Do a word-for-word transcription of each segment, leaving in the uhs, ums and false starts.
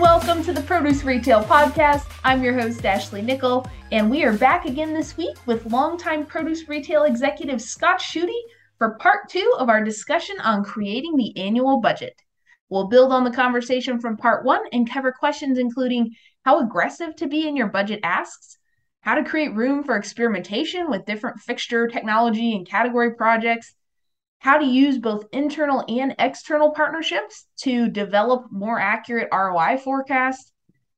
and welcome to the Produce Retail Podcast. I'm your host, Ashley Nickel, and we are back again this week with longtime produce retail executive Scott Schuette for part two of our discussion on creating the annual budget. We'll build on the conversation from part one and cover questions including how aggressive to be in your budget asks, how to create room for experimentation with different fixture, technology, and category projects, how to use both internal and external partnerships to develop more accurate R O I forecasts,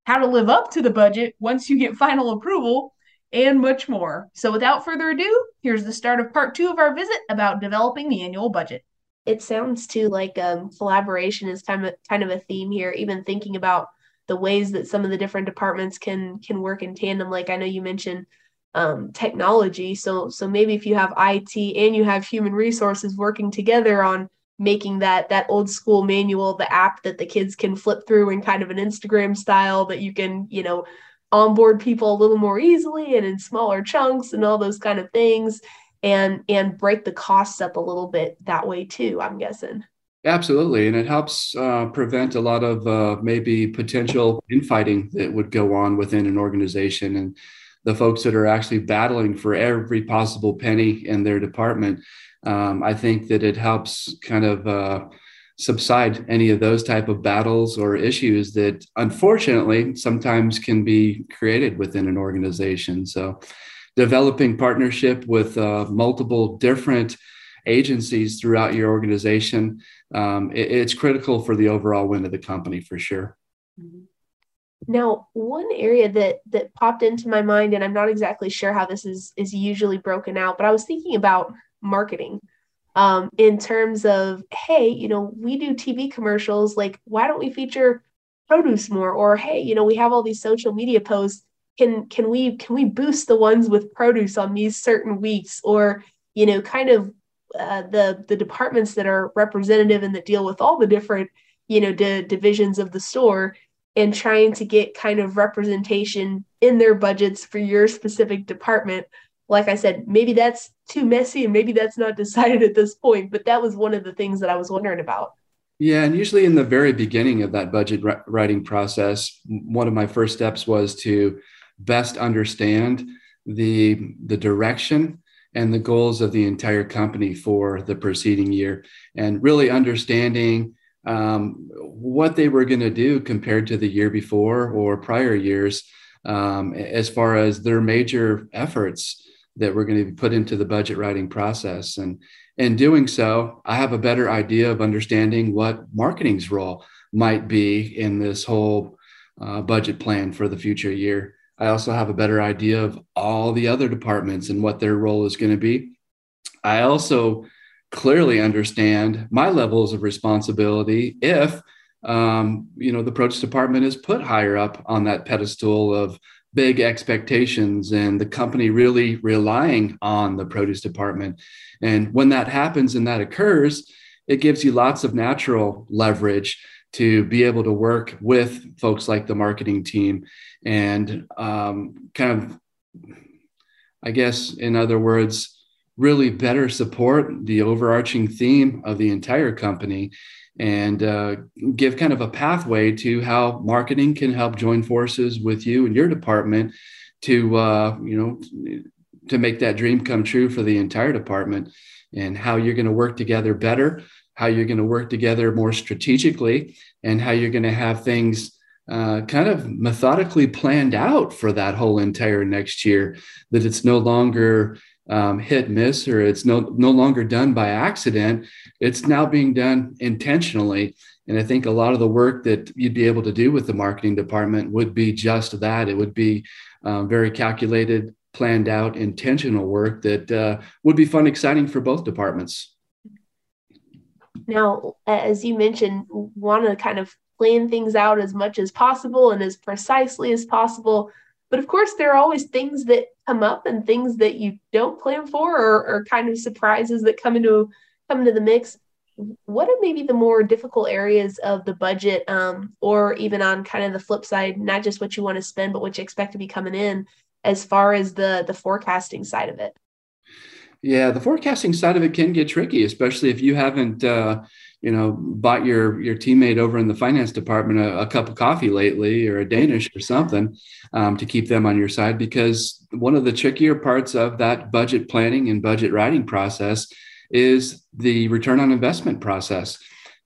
how to live up to the budget once you get final approval, and much more. So without further ado, here's the start of part two of our visit about developing the annual budget. It sounds too like um, collaboration is kind of, kind of a theme here, even thinking about the ways that some of the different departments can can work in tandem. Like I know you mentioned Um, technology. So, so maybe if you have I T and you have human resources working together on making that, that old school manual, the app that the kids can flip through in kind of an Instagram style that you can, you know, onboard people a little more easily and in smaller chunks and all those kind of things, and, and break the costs up a little bit that way too, I'm guessing. Absolutely. And it helps uh, prevent a lot of uh, maybe potential infighting that would go on within an organization. And the folks that are actually battling for every possible penny in their department, um, I think that it helps kind of uh, subside any of those type of battles or issues that unfortunately sometimes can be created within an organization. So developing partnership with uh, multiple different agencies throughout your organization, um, it, it's critical for the overall win of the company for sure. Mm-hmm. Now, one area that that popped into my mind, and I'm not exactly sure how this is is usually broken out, but I was thinking about marketing um, in terms of, hey, you know, we do T V commercials, like, why don't we feature produce more? Or, hey, you know, we have all these social media posts. Can can we can we boost the ones with produce on these certain weeks? Or, you know, kind of uh, the the departments that are representative and that deal with all the different, you know, di- divisions of the store, and trying to get kind of representation in their budgets for your specific department. Like I said, maybe that's too messy and maybe that's not decided at this point, but that was one of the things that I was wondering about. Yeah, and usually in the very beginning of that budget writing process, one of my first steps was to best understand the, the direction and the goals of the entire company for the preceding year, and really understanding Um, what they were going to do compared to the year before or prior years, um, as far as their major efforts that were going to be put into the budget writing process. And in doing so, I have a better idea of understanding what marketing's role might be in this whole uh, budget plan for the future year. I also have a better idea of all the other departments and what their role is going to be. I also clearly understand my levels of responsibility if, um, you know, the produce department is put higher up on that pedestal of big expectations and the company really relying on the produce department. And when that happens and that occurs, it gives you lots of natural leverage to be able to work with folks like the marketing team and um, kind of, I guess, in other words, really better support the overarching theme of the entire company and uh, give kind of a pathway to how marketing can help join forces with you and your department to, uh, you know, to make that dream come true for the entire department, and how you're going to work together better, how you're going to work together more strategically, and how you're going to have things Uh, kind of methodically planned out for that whole entire next year, that it's no longer um, hit miss, or it's no, no longer done by accident. It's now being done intentionally. And I think a lot of the work that you'd be able to do with the marketing department would be just that. It would be um, very calculated, planned out, intentional work that uh, would be fun, exciting for both departments. Now, as you mentioned, want to kind of plan things out as much as possible and as precisely as possible. But of course, there are always things that come up and things that you don't plan for, or, or kind of surprises that come into, come into the mix. What are maybe the more difficult areas of the budget, um, or even on kind of the flip side, not just what you want to spend, but what you expect to be coming in as far as the, the forecasting side of it? Yeah, the forecasting side of it can get tricky, especially if you haven't uh, you know, bought your your teammate over in the finance department a, a cup of coffee lately, or a Danish or something, um, to keep them on your side. Because one of the trickier parts of that budget planning and budget writing process is the return on investment process,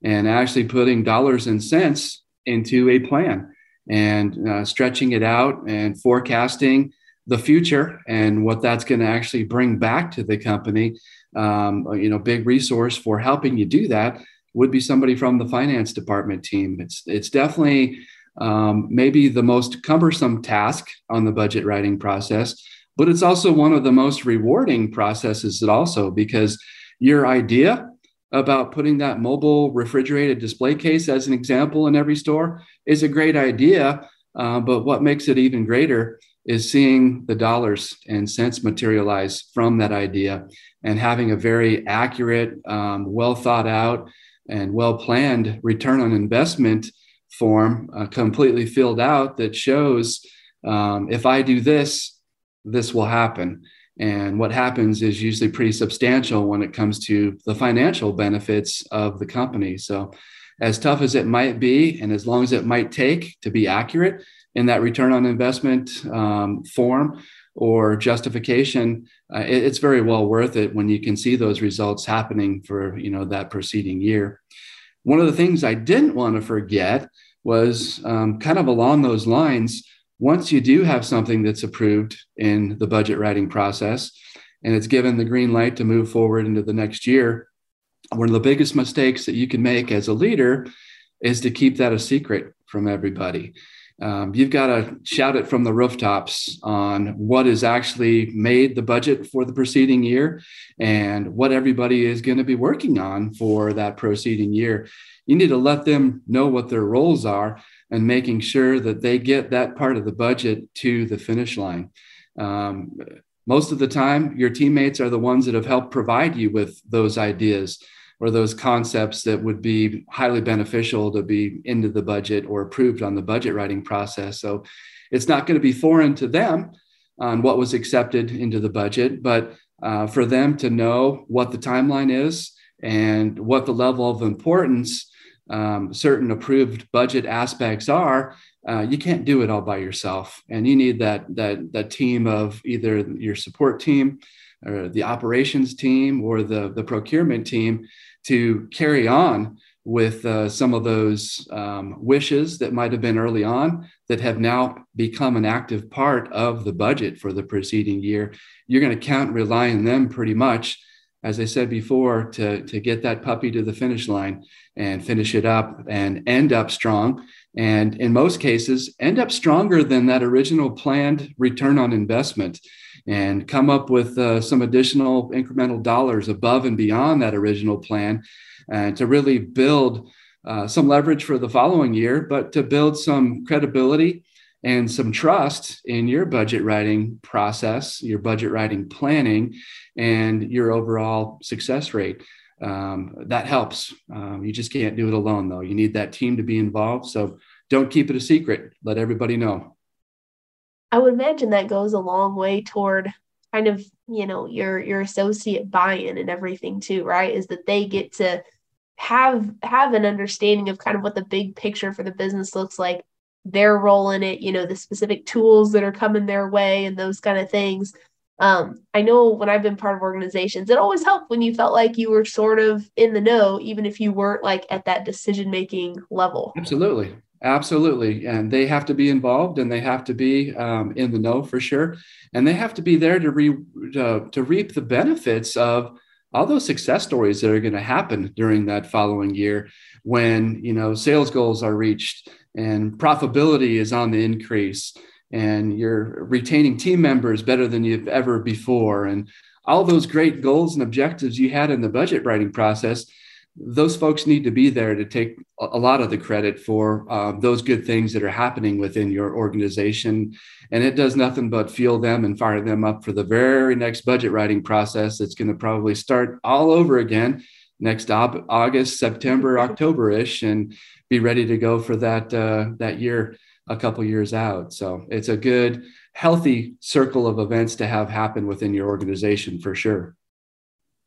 and actually putting dollars and cents into a plan and uh, stretching it out and forecasting the future and what that's going to actually bring back to the company. Um, you know, big resource for helping you do that would be somebody from the finance department team. It's it's definitely um, maybe the most cumbersome task on the budget writing process, but it's also one of the most rewarding processes also, because your idea about putting that mobile refrigerated display case, as an example, in every store is a great idea. Uh, but what makes it even greater is seeing the dollars and cents materialize from that idea, and having a very accurate, um, well thought out and well planned return on investment form, uh, completely filled out, that shows um, if I do this, this will happen. And what happens is usually pretty substantial when it comes to the financial benefits of the company. So as tough as it might be, and as long as it might take to be accurate in that return on investment um, form or justification, uh, it, it's very well worth it when you can see those results happening for, you know, that preceding year. One of the things I didn't want to forget was um, kind of along those lines. Once you do have something that's approved in the budget writing process and it's given the green light to move forward into the next year, one of the biggest mistakes that you can make as a leader is to keep that a secret from everybody. Um, you've got to shout it from the rooftops on what is actually made the budget for the preceding year and what everybody is going to be working on for that preceding year. You need to let them know what their roles are and making sure that they get that part of the budget to the finish line. Um, most of the time, your teammates are the ones that have helped provide you with those ideas or those concepts that would be highly beneficial to be into the budget or approved on the budget writing process. So it's not going to be foreign to them on what was accepted into the budget, but uh, for them to know what the timeline is and what the level of importance um, certain approved budget aspects are, uh, you can't do it all by yourself. And you need that, that, that team of either your support team or the operations team or the, the procurement team to carry on with uh, some of those um, wishes that might have been early on that have now become an active part of the budget for the preceding year. You're going to count rely on them pretty much, as I said before, to, to get that puppy to the finish line and finish it up and end up strong. And in most cases, end up stronger than that original planned return on investment, and come up with uh, some additional incremental dollars above and beyond that original plan, and uh, to really build uh, some leverage for the following year, but to build some credibility and some trust in your budget writing process, your budget writing planning, and your overall success rate. Um, that helps. Um, you just can't do it alone, though. You need that team to be involved. So don't keep it a secret. Let everybody know. I would imagine that goes a long way toward kind of, you know, your, your associate buy-in and everything too, right? Is that they get to have, have an understanding of kind of what the big picture for the business looks like, their role in it, you know, the specific tools that are coming their way and those kind of things. Um, I know when I've been part of organizations, it always helped when you felt like you were sort of in the know, even if you weren't like at that decision-making level. Absolutely. Absolutely. And they have to be involved, and they have to be um, in the know for sure. And they have to be there to, re- to, to reap the benefits of all those success stories that are going to happen during that following year when, you know, sales goals are reached and profitability is on the increase and you're retaining team members better than you've ever before. And all those great goals and objectives you had in the budget writing process, those folks need to be there to take a lot of the credit for uh, those good things that are happening within your organization. And it does nothing but fuel them and fire them up for the very next budget writing process. It's going to probably start all over again next op- August, September, October-ish, and be ready to go for that, uh, that year a couple years out. So it's a good, healthy circle of events to have happen within your organization for sure.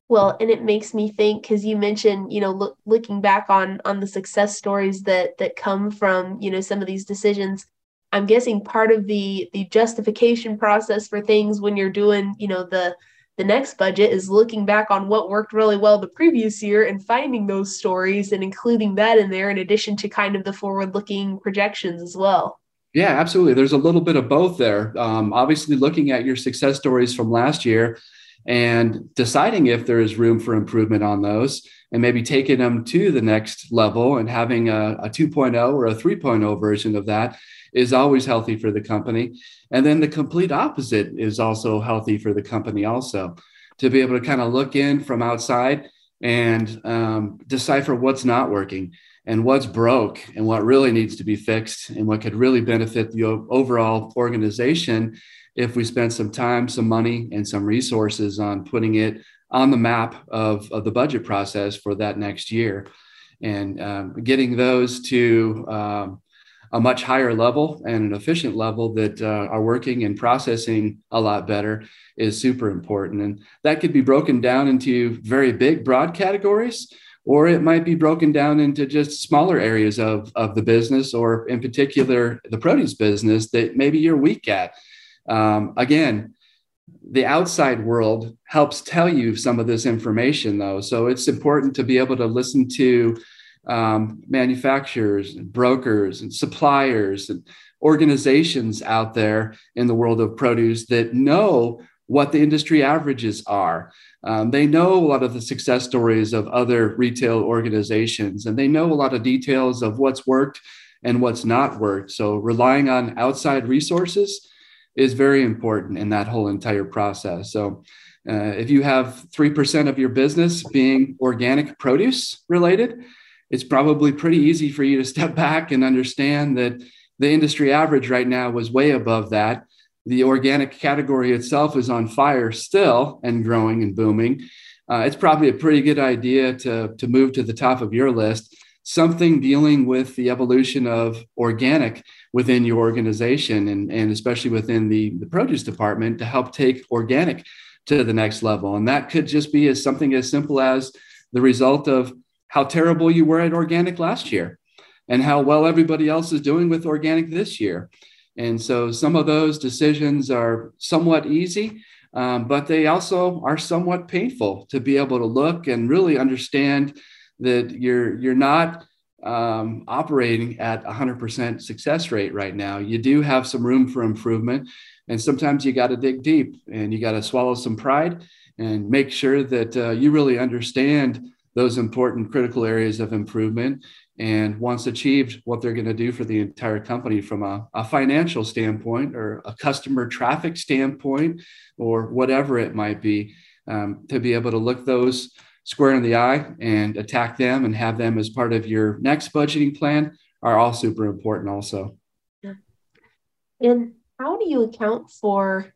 Well, and it makes me think, because you mentioned, you know, look, looking back on on the success stories that that come from, you know, some of these decisions. I'm guessing part of the the justification process for things when you're doing, you know, the the next budget is looking back on what worked really well the previous year and finding those stories and including that in there, in addition to kind of the forward-looking projections as well. Yeah, absolutely. There's a little bit of both there. Um, obviously, looking at your success stories from last year and deciding if there is room for improvement on those, and maybe taking them to the next level and having a, a two point oh or a three point oh version of that is always healthy for the company. And then the complete opposite is also healthy for the company also, to be able to kind of look in from outside and um, decipher what's not working and what's broke and what really needs to be fixed and what could really benefit the overall organization if we spend some time, some money, and some resources on putting it on the map of, of the budget process for that next year. And um, getting those to um, a much higher level and an efficient level that uh, are working and processing a lot better is super important. And that could be broken down into very big, broad categories, or it might be broken down into just smaller areas of, of the business, or in particular, the produce business that maybe you're weak at. Um, again, the outside world helps tell you some of this information, though. So it's important to be able to listen to um, manufacturers and brokers and suppliers and organizations out there in the world of produce that know what the industry averages are. Um, they know a lot of the success stories of other retail organizations, and they know a lot of details of what's worked and what's not worked. So relying on outside resources is very important in that whole entire process. So uh, if you have three percent of your business being organic produce related, it's probably pretty easy for you to step back and understand that the industry average right now was way above that. The organic category itself is on fire still and growing and booming. Uh, it's probably a pretty good idea to, to move to the top of your list, something dealing with the evolution of organic within your organization, and, and especially within the, the produce department, to help take organic to the next level. And that could just be as something as simple as the result of how terrible you were at organic last year and how well everybody else is doing with organic this year. And so some of those decisions are somewhat easy, um, but they also are somewhat painful to be able to look and really understand that you're you're not um, operating at one hundred percent success rate right now. You do have some room for improvement, and sometimes you got to dig deep and you got to swallow some pride and make sure that uh, you really understand those important critical areas of improvement. And once achieved, what they're going to do for the entire company from a, a financial standpoint or a customer traffic standpoint or whatever it might be, um, to be able to look those square in the eye and attack them and have them as part of your next budgeting plan are all super important also. Yeah. And how do you account for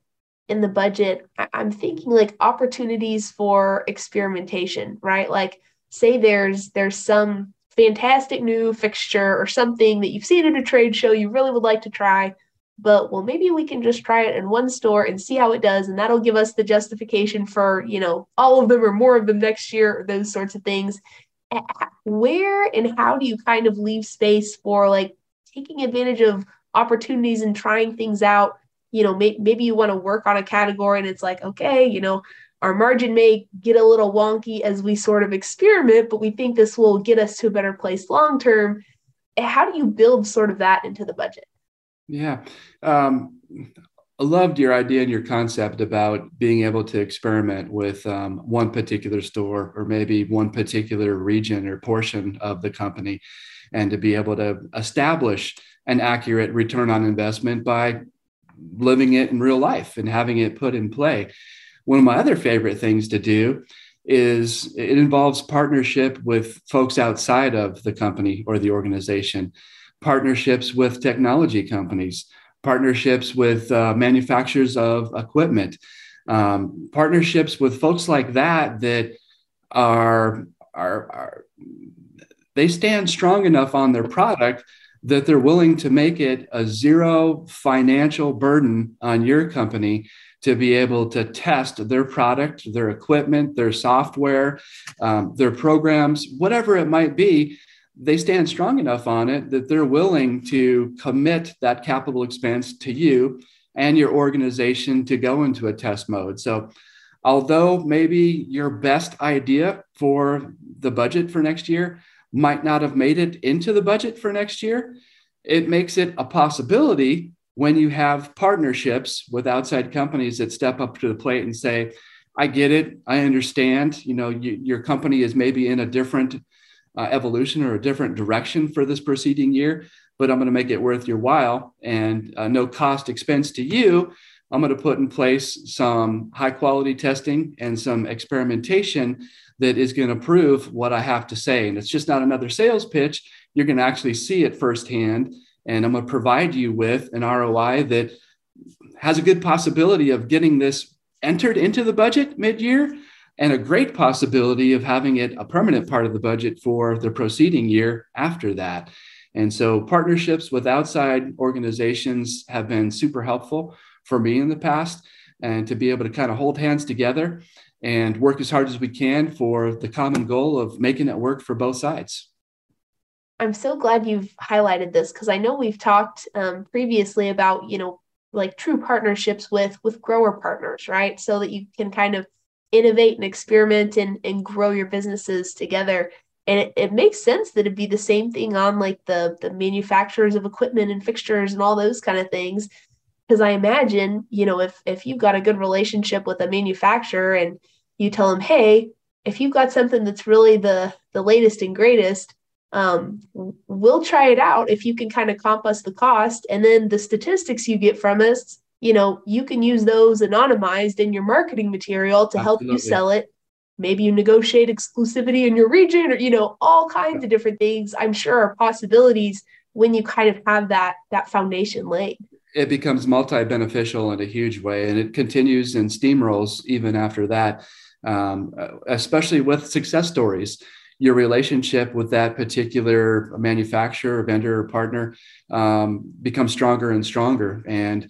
in the budget? I'm thinking like opportunities for experimentation, right? Like say there's, there's some fantastic new fixture or something that you've seen at a trade show you really would like to try, but well, maybe we can just try it in one store and see how it does. And that'll give us the justification for, you know, all of them or more of them next year, or those sorts of things. Where and how do you kind of leave space for like taking advantage of opportunities and trying things out? You know, may- maybe you want to work on a category and it's like, okay, you know, our margin may get a little wonky as we sort of experiment, but we think this will get us to a better place long-term. How do you build sort of that into the budget? Yeah. Um, I loved your idea and your concept about being able to experiment with um, one particular store or maybe one particular region or portion of the company, and to be able to establish an accurate return on investment by living it in real life and having it put in play. One of my other favorite things to do is it involves partnership with folks outside of the company or the organization. Partnerships with technology companies, partnerships with uh, manufacturers of equipment, um, partnerships with folks like that, that are, are, are, they stand strong enough on their product that they're willing to make it a zero financial burden on your company to be able to test their product, their equipment, their software, um, their programs, whatever it might be. They stand strong enough on it that they're willing to commit that capital expense to you and your organization to go into a test mode. So although maybe your best idea for the budget for next year might not have made it into the budget for next year, it makes it a possibility when you have partnerships with outside companies that step up to the plate and say, I get it, I understand, you know, you, your company is maybe in a different Uh, evolution or a different direction for this preceding year, but I'm going to make it worth your while and uh, no cost expense to you. I'm going to put in place some high quality testing and some experimentation that is going to prove what I have to say. And it's just not another sales pitch. You're going to actually see it firsthand. And I'm going to provide you with an R O I that has a good possibility of getting this entered into the budget mid-year, and a great possibility of having it a permanent part of the budget for the preceding year after that. And so partnerships with outside organizations have been super helpful for me in the past, and to be able to kind of hold hands together and work as hard as we can for the common goal of making it work for both sides. I'm so glad you've highlighted this, because I know we've talked um, previously about, you know, like true partnerships with, with grower partners, right? So that you can kind of innovate and experiment and, and grow your businesses together. And it, it makes sense that it'd be the same thing on like the, the manufacturers of equipment and fixtures and all those kind of things. Because I imagine, you know, if, if you've got a good relationship with a manufacturer and you tell them, hey, if you've got something that's really the, the latest and greatest, um, we'll try it out if you can kind of comp us the cost. And then the statistics you get from us, you know, you can use those anonymized in your marketing material to help Absolutely. You sell it. Maybe you negotiate exclusivity in your region, or, you know, all kinds yeah. of different things, I'm sure, are possibilities when you kind of have that, that foundation laid. It becomes multi-beneficial in a huge way, and it continues and steamrolls even after that, um, especially with success stories. Your relationship with that particular manufacturer, vendor, or partner um, becomes stronger and stronger. And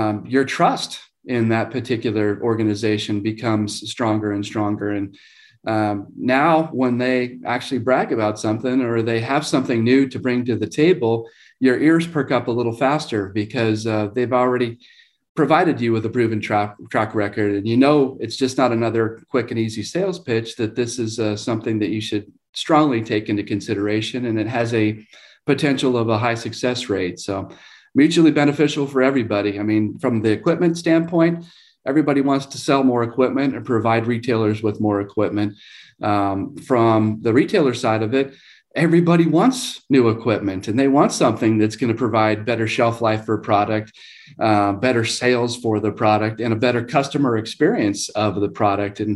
Um, your trust in that particular organization becomes stronger and stronger. And um, now when they actually brag about something or they have something new to bring to the table, your ears perk up a little faster because uh, they've already provided you with a proven tra- track record. And you know, it's just not another quick and easy sales pitch, that this is uh, something that you should strongly take into consideration. And it has a potential of a high success rate. So mutually beneficial for everybody. I mean, from the equipment standpoint, everybody wants to sell more equipment and provide retailers with more equipment. Um, from the retailer side of it, everybody wants new equipment, and they want something that's going to provide better shelf life for product, uh, better sales for the product, and a better customer experience of the product. And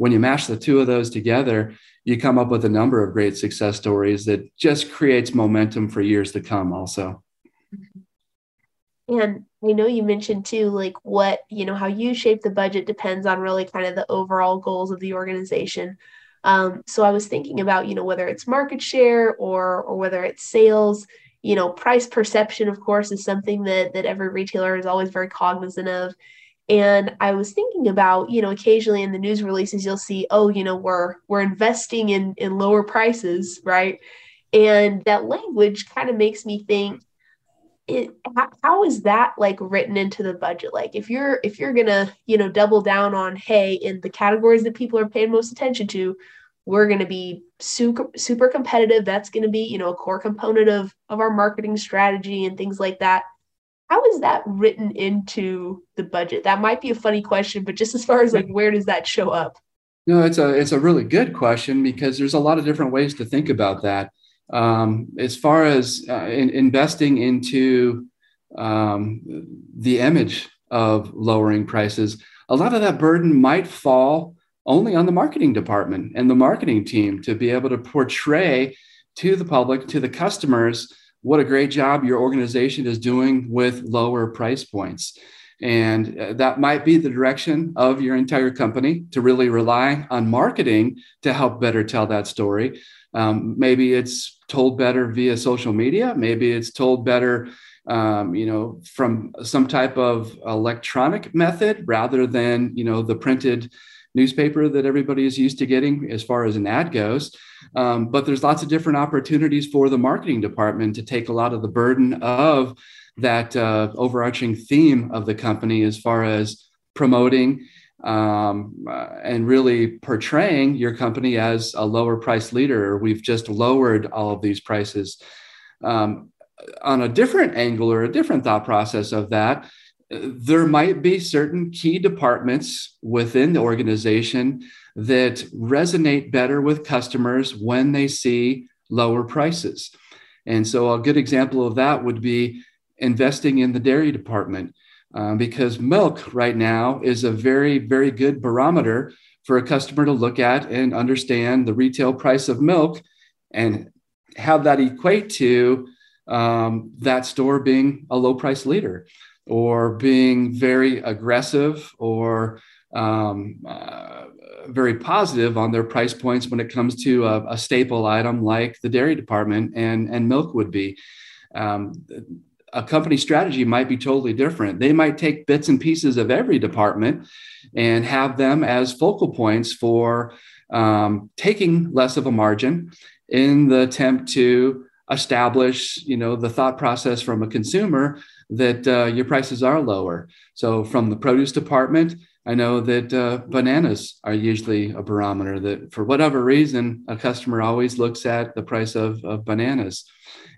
when you mash the two of those together, you come up with a number of great success stories that just creates momentum for years to come also. And I know you mentioned too, like what, you know, how you shape the budget depends on really kind of the overall goals of the organization. Um, so I was thinking about, you know, whether it's market share or or whether it's sales, you know, price perception, of course, is something that that every retailer is always very cognizant of. And I was thinking about, you know, occasionally in the news releases, you'll see, oh, you know, we're we're investing in in lower prices, right? And that language kind of makes me think, It, how is that like written into the budget? Like if you're, if you're going to, you know, double down on, hey, in the categories that people are paying most attention to, we're going to be super, super competitive. That's going to be, you know, a core component of, of our marketing strategy and things like that. How is that written into the budget? That might be a funny question, but just as far as like, where does that show up? No, it's a, it's a really good question, because there's a lot of different ways to think about that. Um, as far as uh, in, investing into um, the image of lowering prices, a lot of that burden might fall only on the marketing department and the marketing team to be able to portray to the public, to the customers, what a great job your organization is doing with lower price points. And uh, that might be the direction of your entire company, to really rely on marketing to help better tell that story. Um, maybe it's told better via social media. Maybe it's told better um, you know, from some type of electronic method rather than, you know, the printed newspaper that everybody is used to getting as far as an ad goes. Um, but there's lots of different opportunities for the marketing department to take a lot of the burden of that uh, overarching theme of the company as far as promoting um, uh, and really portraying your company as a lower price leader. We've just lowered all of these prices. Um, on a different angle or a different thought process of that, there might be certain key departments within the organization that resonate better with customers when they see lower prices. And so a good example of that would be investing in the dairy department, uh, because milk right now is a very, very good barometer for a customer to look at and understand the retail price of milk and have that equate to um, that store being a low price leader, or being very aggressive or um, uh, very positive on their price points when it comes to a, a staple item like the dairy department and, and milk would be. Um, a company strategy might be totally different. They might take bits and pieces of every department and have them as focal points for um, taking less of a margin in the attempt to establish, you know, the thought process from a consumer that uh, your prices are lower. So from the produce department, I know that uh, bananas are usually a barometer that for whatever reason, a customer always looks at the price of, of bananas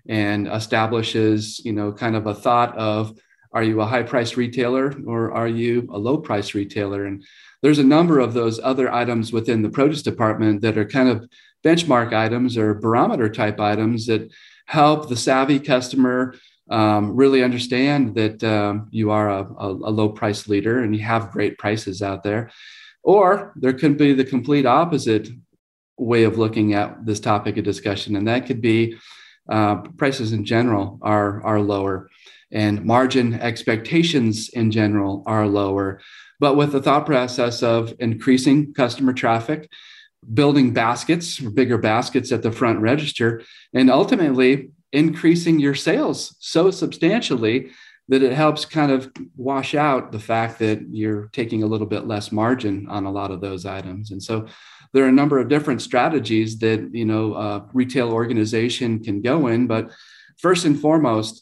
and establishes, you know, kind of a thought of, are you a high price retailer or are you a low price retailer? And there's a number of those other items within the produce department that are kind of benchmark items or barometer type items that help the savvy customer Um, really understand that um, you are a, a, a low price leader and you have great prices out there. Or there could be the complete opposite way of looking at this topic of discussion. And that could be uh, prices in general are, are lower and margin expectations in general are lower, but with the thought process of increasing customer traffic, building baskets, bigger baskets at the front register, and ultimately increasing your sales so substantially that it helps kind of wash out the fact that you're taking a little bit less margin on a lot of those items. And so there are a number of different strategies that, you know, a retail organization can go in. But first and foremost,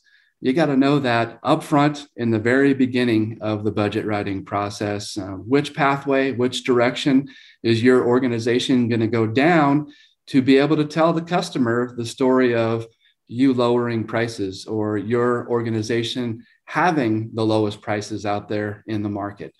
you got to know that upfront in the very beginning of the budget writing process, uh, which pathway, which direction is your organization going to go down to be able to tell the customer the story of you lowering prices or your organization having the lowest prices out there in the market.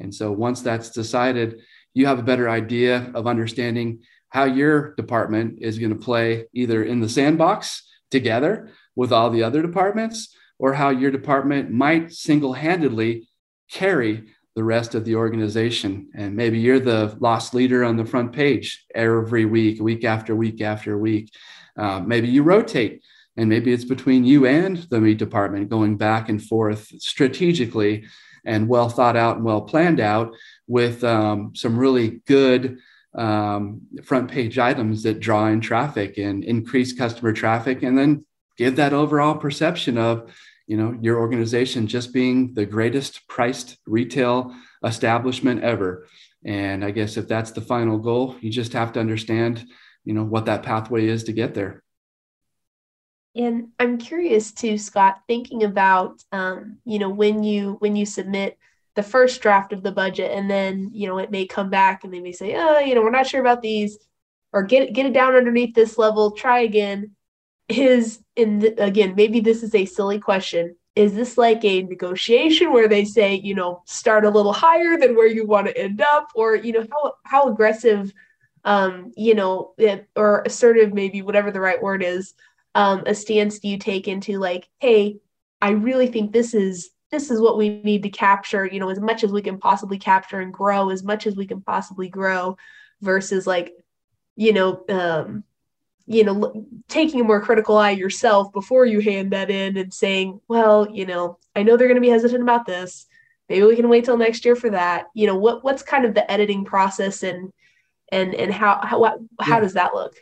And so once that's decided, you have a better idea of understanding how your department is going to play either in the sandbox together with all the other departments, or how your department might single-handedly carry the rest of the organization. And maybe you're the loss leader on the front page every week, week after week after week. Uh, maybe you rotate, and maybe it's between you and the meat department going back and forth strategically and well thought out and well planned out with um, some really good um, front page items that draw in traffic and increase customer traffic, and then give that overall perception of, you know, your organization just being the greatest priced retail establishment ever. And I guess if that's the final goal, you just have to understand, you know, what that pathway is to get there. And I'm curious too, Scott, thinking about, um, you know, when you, when you submit the first draft of the budget and then, you know, it may come back and they may say, oh, you know, we're not sure about these, or get, get it down underneath this level, try again. Is, in the, again, maybe this is a silly question. Is this like a negotiation where they say, you know, start a little higher than where you want to end up? Or, you know, how, how aggressive Um, you know, or assertive, maybe whatever the right word is, um, a stance do you take into like, hey, I really think this is, this is what we need to capture, you know, as much as we can possibly capture and grow as much as we can possibly grow versus like, you know, um, you know, taking a more critical eye yourself before you hand that in and saying, well, you know, I know they're going to be hesitant about this. Maybe we can wait till next year for that. You know, what, what's kind of the editing process and, And and how how how does that look?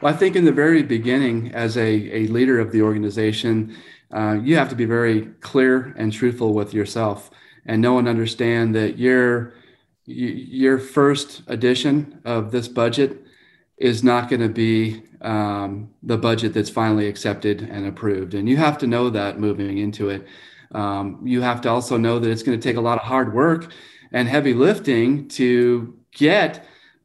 Well, I think in the very beginning, as a, a leader of the organization, uh, you have to be very clear and truthful with yourself and know and understand that your your first edition of this budget is not going to be um, the budget that's finally accepted and approved. And you have to know that moving into it. Um, you have to also know that it's going to take a lot of hard work and heavy lifting to get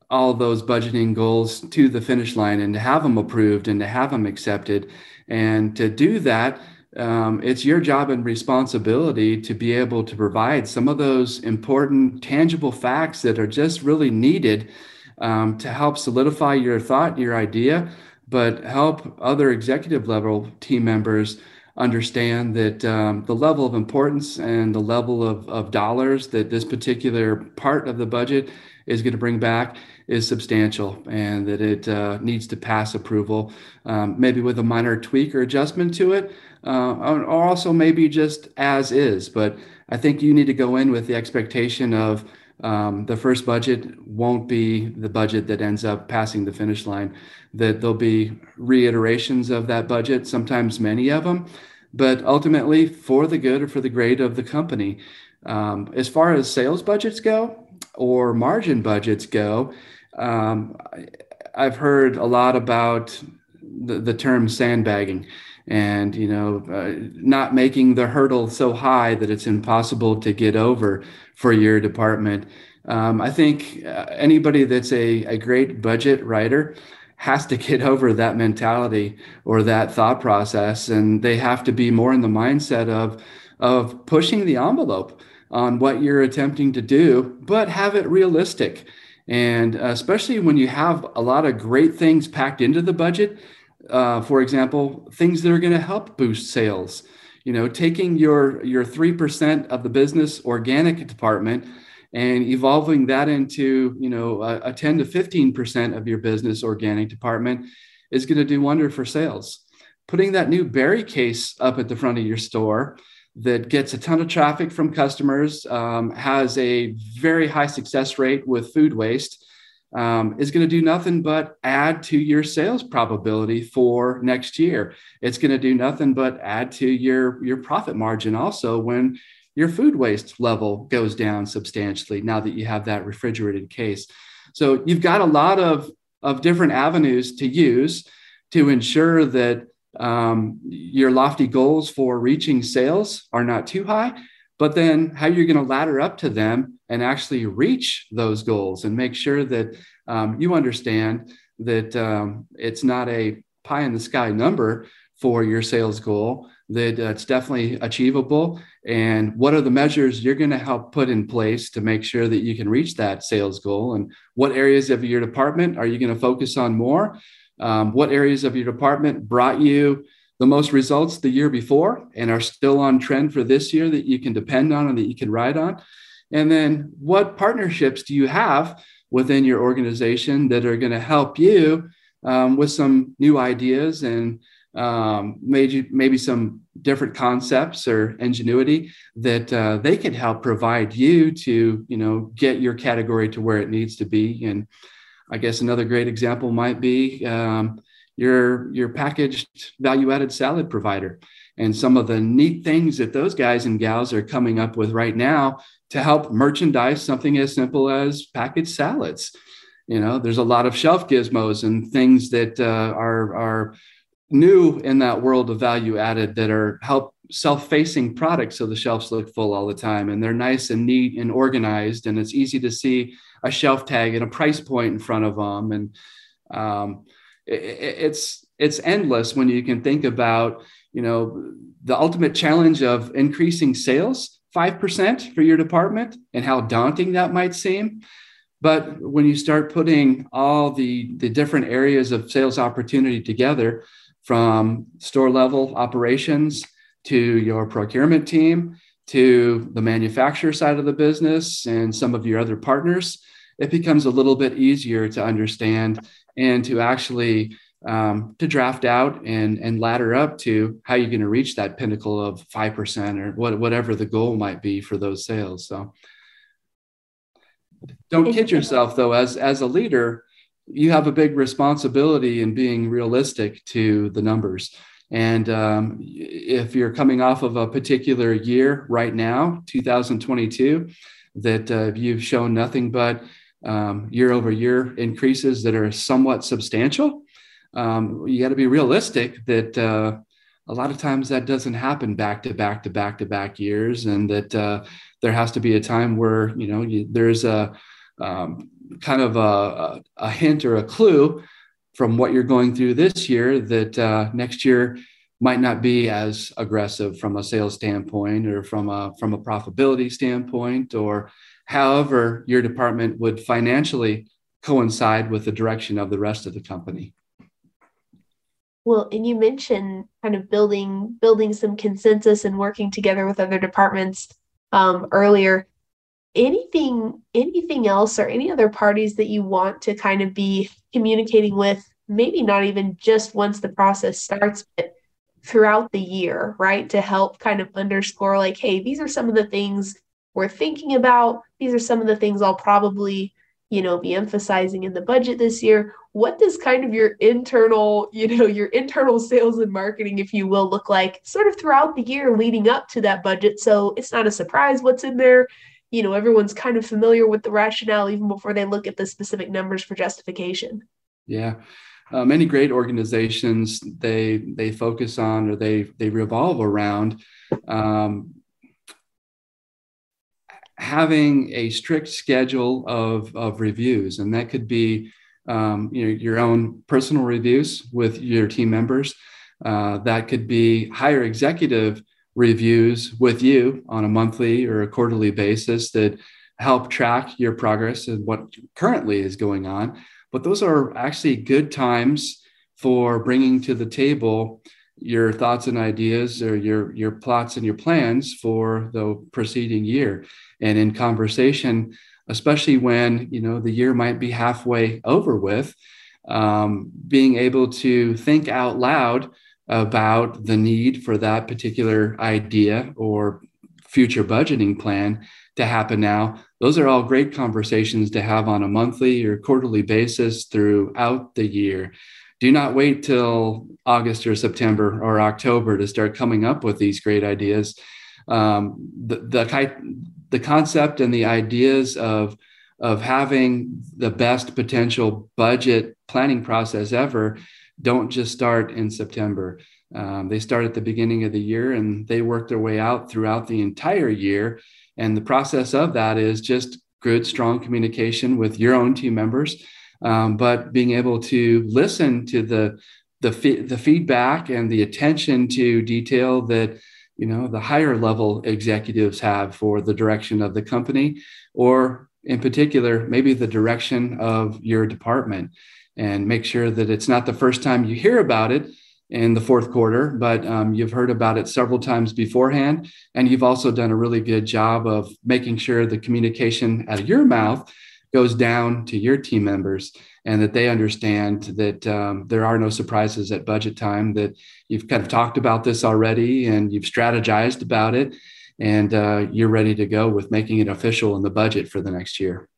all those budgeting goals to the finish line and to have them approved and to have them accepted. And to do that, um, it's your job and responsibility to be able to provide some of those important, tangible facts that are just really needed um, to help solidify your thought, your idea, but help other executive level team members understand that um, the level of importance and the level of, of dollars that this particular part of the budget is going to bring back is substantial, and that it uh, needs to pass approval, um, maybe with a minor tweak or adjustment to it, uh, or also maybe just as is. But I think you need to go in with the expectation of um, the first budget won't be the budget that ends up passing the finish line, that there'll be reiterations of that budget, sometimes many of them, but ultimately for the good or for the great of the company. Um, as far as sales budgets go, or margin budgets go, um, I've heard a lot about the, the term sandbagging and, you know, uh, not making the hurdle so high that it's impossible to get over for your department. Um, I think uh, anybody that's a, a great budget writer has to get over that mentality or that thought process, and they have to be more in the mindset of, of pushing the envelope on what you're attempting to do, but have it realistic. And especially when you have a lot of great things packed into the budget, uh, for example, things that are going to help boost sales. You know, taking your your three percent of the business organic department and evolving that into, you know, a, a ten to fifteen percent of your business organic department is going to do wonder for sales. Putting that new berry case up at the front of your store that gets a ton of traffic from customers, um, has a very high success rate with food waste, um, is going to do nothing but add to your sales probability for next year. It's going to do nothing but add to your, your profit margin also when your food waste level goes down substantially now that you have that refrigerated case. So you've got a lot of, of different avenues to use to ensure that Um, your lofty goals for reaching sales are not too high, but then how you're going to ladder up to them and actually reach those goals and make sure that um, you understand that um, it's not a pie in the sky number for your sales goal, that uh, it's definitely achievable. And what are the measures you're going to help put in place to make sure that you can reach that sales goal? And what areas of your department are you going to focus on more? Um, what areas of your department brought you the most results the year before and are still on trend for this year that you can depend on and that you can ride on? And then what partnerships do you have within your organization that are going to help you um, with some new ideas and um, maybe, maybe some different concepts or ingenuity that uh, they can help provide you to, you know, get your category to where it needs to be? And I guess another great example might be um, your, your packaged value-added salad provider and some of the neat things that those guys and gals are coming up with right now to help merchandise something as simple as packaged salads. You know, there's a lot of shelf gizmos and things that uh, are, are new in that world of value-added that are help self-facing products, so the shelves look full all the time and they're nice and neat and organized, and it's easy to see a shelf tag and a price point in front of them. And um, it, it's it's endless when you can think about, you know, the ultimate challenge of increasing sales five percent for your department and how daunting that might seem. But when you start putting all the, the different areas of sales opportunity together, from store level operations to your procurement team, to the manufacturer side of the business and some of your other partners, it becomes a little bit easier to understand and to actually um, to draft out and, and ladder up to how you're going to reach that pinnacle of five percent or what, whatever the goal might be for those sales. So don't kid yourself, though. As, as a leader, you have a big responsibility in being realistic to the numbers And um, if you're coming off of a particular year right now, two thousand twenty-two, that uh, you've shown nothing but um, year-over-year increases that are somewhat substantial, um, you got to be realistic that uh, a lot of times that doesn't happen back to back to back to back years, and that uh, there has to be a time where you know you, there's a um, kind of a, a hint or a clue from what you're going through this year that uh, next year might not be as aggressive from a sales standpoint or from a from a profitability standpoint, or however your department would financially coincide with the direction of the rest of the company. Well, and you mentioned kind of building building some consensus and working together with other departments um, earlier. Anything, anything else or any other parties that you want to kind of be communicating with, maybe not even just once the process starts, but throughout the year, right? To help kind of underscore like, hey, these are some of the things we're thinking about. These are some of the things I'll probably, you know, be emphasizing in the budget this year. What does kind of your internal, you know, your internal sales and marketing, if you will, look like sort of throughout the year leading up to that budget? So it's not a surprise what's in there. You know, everyone's kind of familiar with the rationale even before they look at the specific numbers for justification. Yeah. Uh, many great organizations, they they focus on or they they revolve around um, having a strict schedule of, of reviews. And that could be um, you know, your own personal reviews with your team members. Uh, that could be higher executive reviews with you on a monthly or a quarterly basis that help track your progress and what currently is going on. But those are actually good times for bringing to the table your thoughts and ideas or your, your plots and your plans for the preceding year. And in conversation, especially when, you know, the year might be halfway over with, um, being able to think out loud about the need for that particular idea or future budgeting plan to happen now. Those are all great conversations to have on a monthly or quarterly basis throughout the year. Do not wait till August or September or October to start coming up with these great ideas. Um, the, the, the concept and the ideas of, of having the best potential budget planning process ever don't just start in September. Um, they start at the beginning of the year and they work their way out throughout the entire year. And the process of that is just good, strong communication with your own team members, um, but being able to listen to the, the, fe- the feedback and the attention to detail that, you know, the higher level executives have for the direction of the company, or in particular, maybe the direction of your department. And make sure that it's not the first time you hear about it in the fourth quarter, but um, you've heard about it several times beforehand. And you've also done a really good job of making sure the communication out of your mouth goes down to your team members and that they understand that um, there are no surprises at budget time, that you've kind of talked about this already and you've strategized about it, and uh, you're ready to go with making it official in the budget for the next year.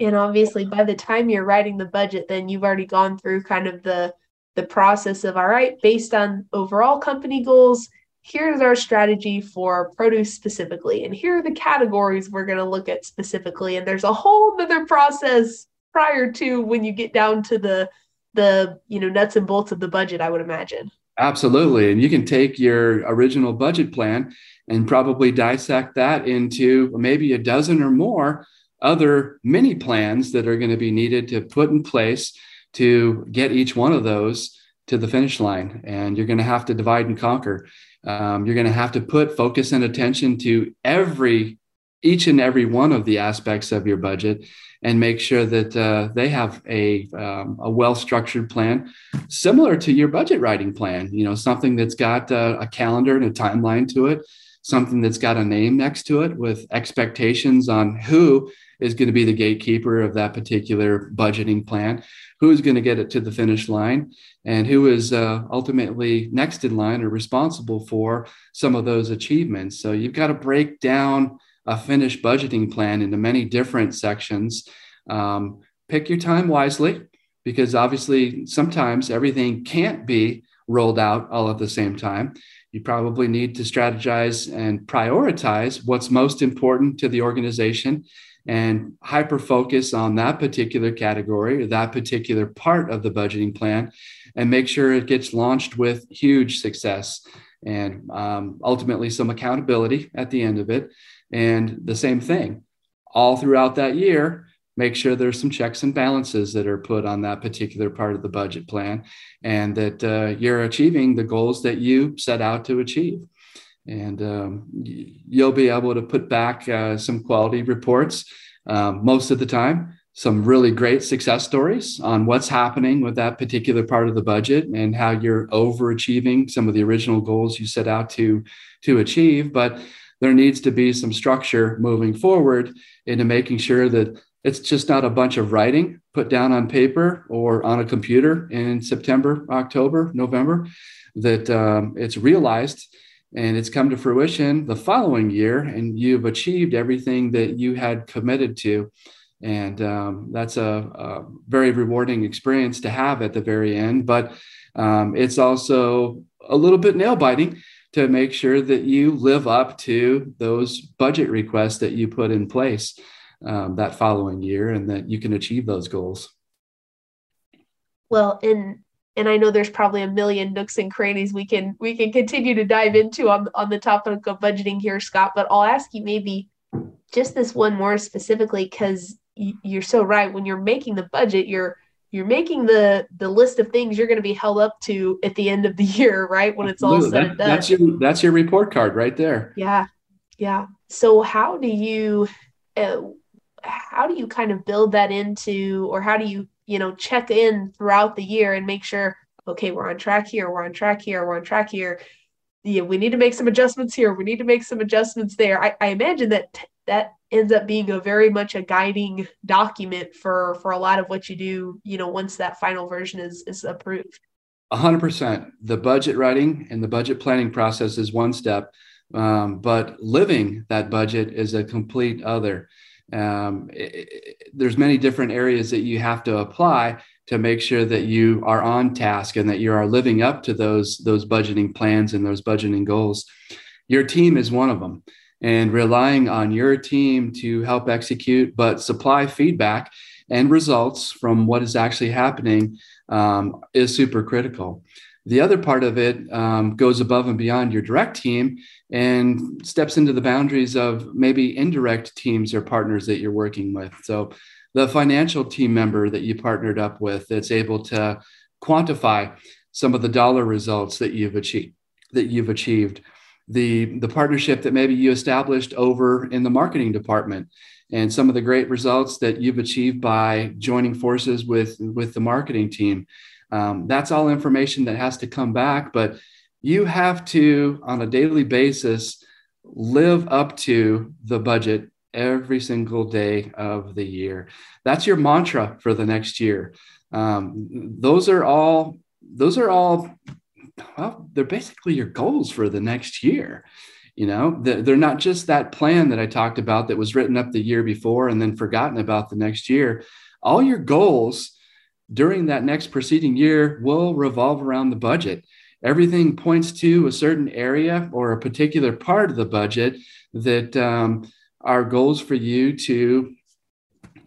And obviously, by the time you're writing the budget, then you've already gone through kind of the, the process of, all right, based on overall company goals, here's our strategy for produce specifically. And here are the categories we're going to look at specifically. And there's a whole other process prior to when you get down to the, the you know, nuts and bolts of the budget, I would imagine. Absolutely. And you can take your original budget plan and probably dissect that into maybe a dozen or more other mini plans that are going to be needed to put in place to get each one of those to the finish line. And you're going to have to divide and conquer. Um, you're going to have to put focus and attention to every, each and every one of the aspects of your budget and make sure that uh, they have a, um, a well-structured plan similar to your budget writing plan, you know, something that's got a, a calendar and a timeline to it, something that's got a name next to it with expectations on who is going to be the gatekeeper of that particular budgeting plan, who is going to get it to the finish line, and who is uh, ultimately next in line or responsible for some of those achievements. So you've got to break down a finished budgeting plan into many different sections. Um, pick your time wisely, because obviously sometimes everything can't be rolled out all at the same time. You probably need to strategize and prioritize what's most important to the organization and hyper-focus on that particular category or that particular part of the budgeting plan and make sure it gets launched with huge success and um, ultimately some accountability at the end of it. And the same thing all throughout that year, make sure there's some checks and balances that are put on that particular part of the budget plan and that uh, you're achieving the goals that you set out to achieve. And um, you'll be able to put back uh, some quality reports um, most of the time, some really great success stories on what's happening with that particular part of the budget and how you're overachieving some of the original goals you set out to, to achieve. But there needs to be some structure moving forward into making sure that it's just not a bunch of writing put down on paper or on a computer in September, October, November, that um, it's realized and it's come to fruition the following year, and you've achieved everything that you had committed to. And um, that's a, a very rewarding experience to have at the very end. But um, it's also a little bit nail-biting to make sure that you live up to those budget requests that you put in place um, that following year and that you can achieve those goals. Well, and And I know there's probably a million nooks and crannies we can we can continue to dive into on, on the topic of budgeting here, Scott, but I'll ask you maybe just this one more specifically, because you're so right. When you're making the budget, you're you're making the the list of things you're going to be held up to at the end of the year, right? When it's all Ooh, said that, and done. That's your, that's your report card right there. Yeah. Yeah. So how do you uh, how do you kind of build that into, or how do you you know, check in throughout the year and make sure, okay, we're on track here, we're on track here, we're on track here. Yeah, we need to make some adjustments here. We need to make some adjustments there. I, I imagine that that ends up being a very much a guiding document for, for a lot of what you do, you know, once that final version is, is approved. A hundred percent. The budget writing and the budget planning process is one step, um, but living that budget is a complete other. Um, it, it, there's many different areas that you have to apply to make sure that you are on task and that you are living up to those, those budgeting plans and those budgeting goals. Your team is one of them, and relying on your team to help execute, but supply feedback and results from what is actually happening um, is super critical. The other part of it um, goes above and beyond your direct team and steps into the boundaries of maybe indirect teams or partners that you're working with. So the financial team member that you partnered up with that's able to quantify some of the dollar results that you've achieved, that you've achieved. The, the partnership that maybe you established over in the marketing department and some of the great results that you've achieved by joining forces with, with the marketing team. Um, that's all information that has to come back, but you have to, on a daily basis, live up to the budget every single day of the year. That's your mantra for the next year. Um, those are all, those are all, well, they're basically your goals for the next year. You know, they're not just that plan that I talked about that was written up the year before and then forgotten about the next year. All your goals during that next preceding year will revolve around the budget. Everything points to a certain area or a particular part of the budget that um, are goals for you to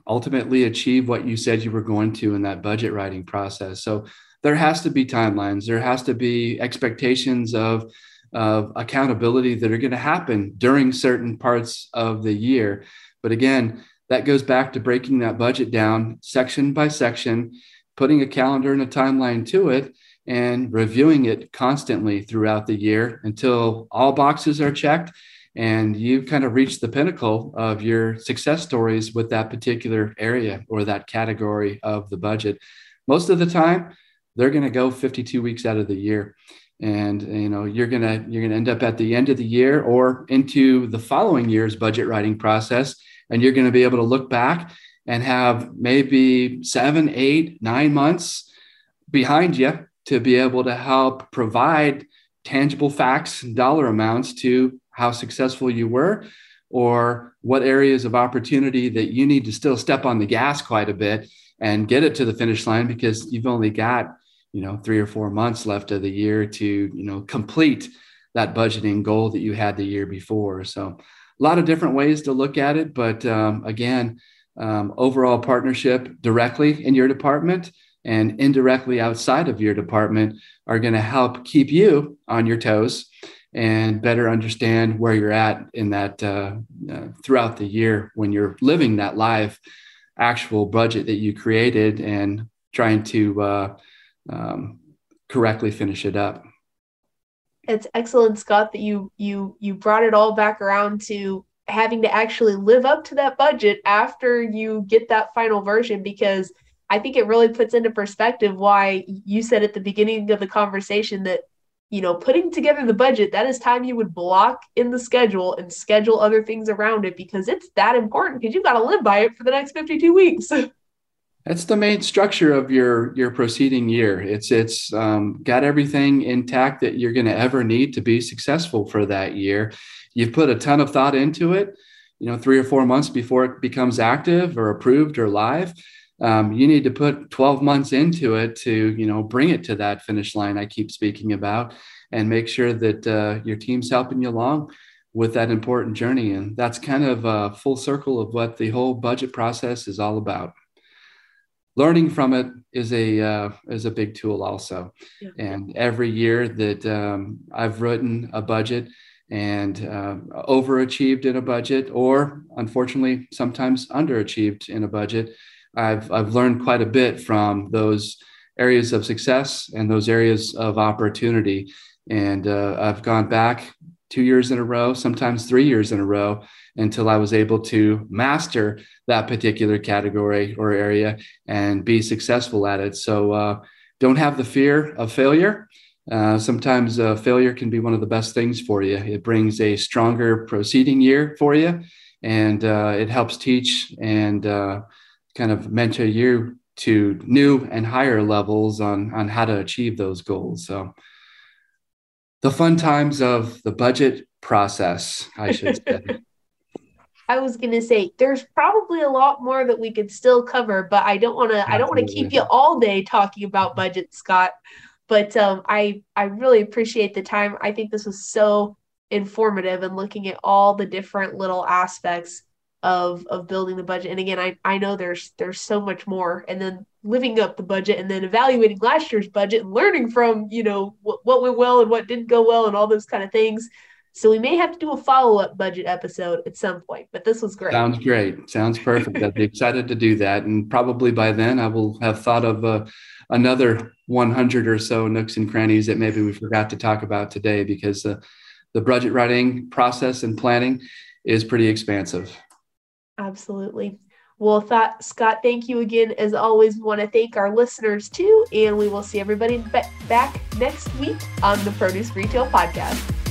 ultimately achieve what you said you were going to in that budget writing process. So there has to be timelines. There has to be expectations of, of accountability that are going to happen during certain parts of the year. But again, that goes back to breaking that budget down section by section, putting a calendar and a timeline to it, and reviewing it constantly throughout the year until all boxes are checked and you kind of reach the pinnacle of your success stories with that particular area or that category of the budget. Most of the time, they're going to go fifty-two weeks out of the year. And, you know, you're going to you're going to end up at the end of the year or into the following year's budget writing process. And you're going to be able to look back and have maybe seven, eight, nine months behind you to be able to help provide tangible facts and dollar amounts to how successful you were or what areas of opportunity that you need to still step on the gas quite a bit and get it to the finish line, because you've only got, you know, three or four months left of the year to, you know, complete that budgeting goal that you had the year before. So a lot of different ways to look at it. But um, again, um, overall partnership directly in your department and indirectly outside of your department are going to help keep you on your toes and better understand where you're at in that uh, uh, throughout the year when you're living that live actual budget that you created and trying to uh, um, correctly finish it up. It's excellent, Scott, that you you you brought it all back around to having to actually live up to that budget after you get that final version, because I think it really puts into perspective why you said at the beginning of the conversation that, you know, putting together the budget, that is time you would block in the schedule and schedule other things around it, because it's that important, because you've got to live by it for the next fifty-two weeks. That's the main structure of your, your proceeding year. It's, it's um, got everything intact that you're going to ever need to be successful for that year. You've put a ton of thought into it, you know, three or four months before it becomes active or approved or live. Um, you need to put twelve months into it to, you know, bring it to that finish line I keep speaking about, and make sure that uh, your team's helping you along with that important journey. And that's kind of a full circle of what the whole budget process is all about. Learning from it is a uh, is a big tool also. Yeah. And every year that um, I've written a budget and uh, overachieved in a budget, or unfortunately sometimes underachieved in a budget, I've I've learned quite a bit from those areas of success and those areas of opportunity. And uh, I've gone back two years in a row, sometimes three years in a row, until I was able to master that particular category or area and be successful at it. So uh, don't have the fear of failure. Uh, sometimes uh, failure can be one of the best things for you. It brings a stronger proceeding year for you, and uh, it helps teach and uh, kind of mentor you to new and higher levels on, on how to achieve those goals. So the fun times of the budget process, I should say. I was going to say, there's probably a lot more that we could still cover, but I don't want to, I don't want to keep you all day talking about budget, Scott, but um, I, I really appreciate the time. I think this was so informative, and looking at all the different little aspects of, of building the budget. And again, I, I know there's, there's so much more, and then living up the budget, and then evaluating last year's budget and learning from, you know, what, what went well and what didn't go well and all those kind of things. So we may have to do a follow-up budget episode at some point, but this was great. Sounds great. Sounds perfect. I'd be excited to do that. And probably by then I will have thought of uh, another one hundred or so nooks and crannies that maybe we forgot to talk about today, because uh, the budget writing process and planning is pretty expansive. Absolutely. Well, that, Scott, thank you again. As always, we want to thank our listeners too, and we will see everybody back next week on the Produce Retail Podcast.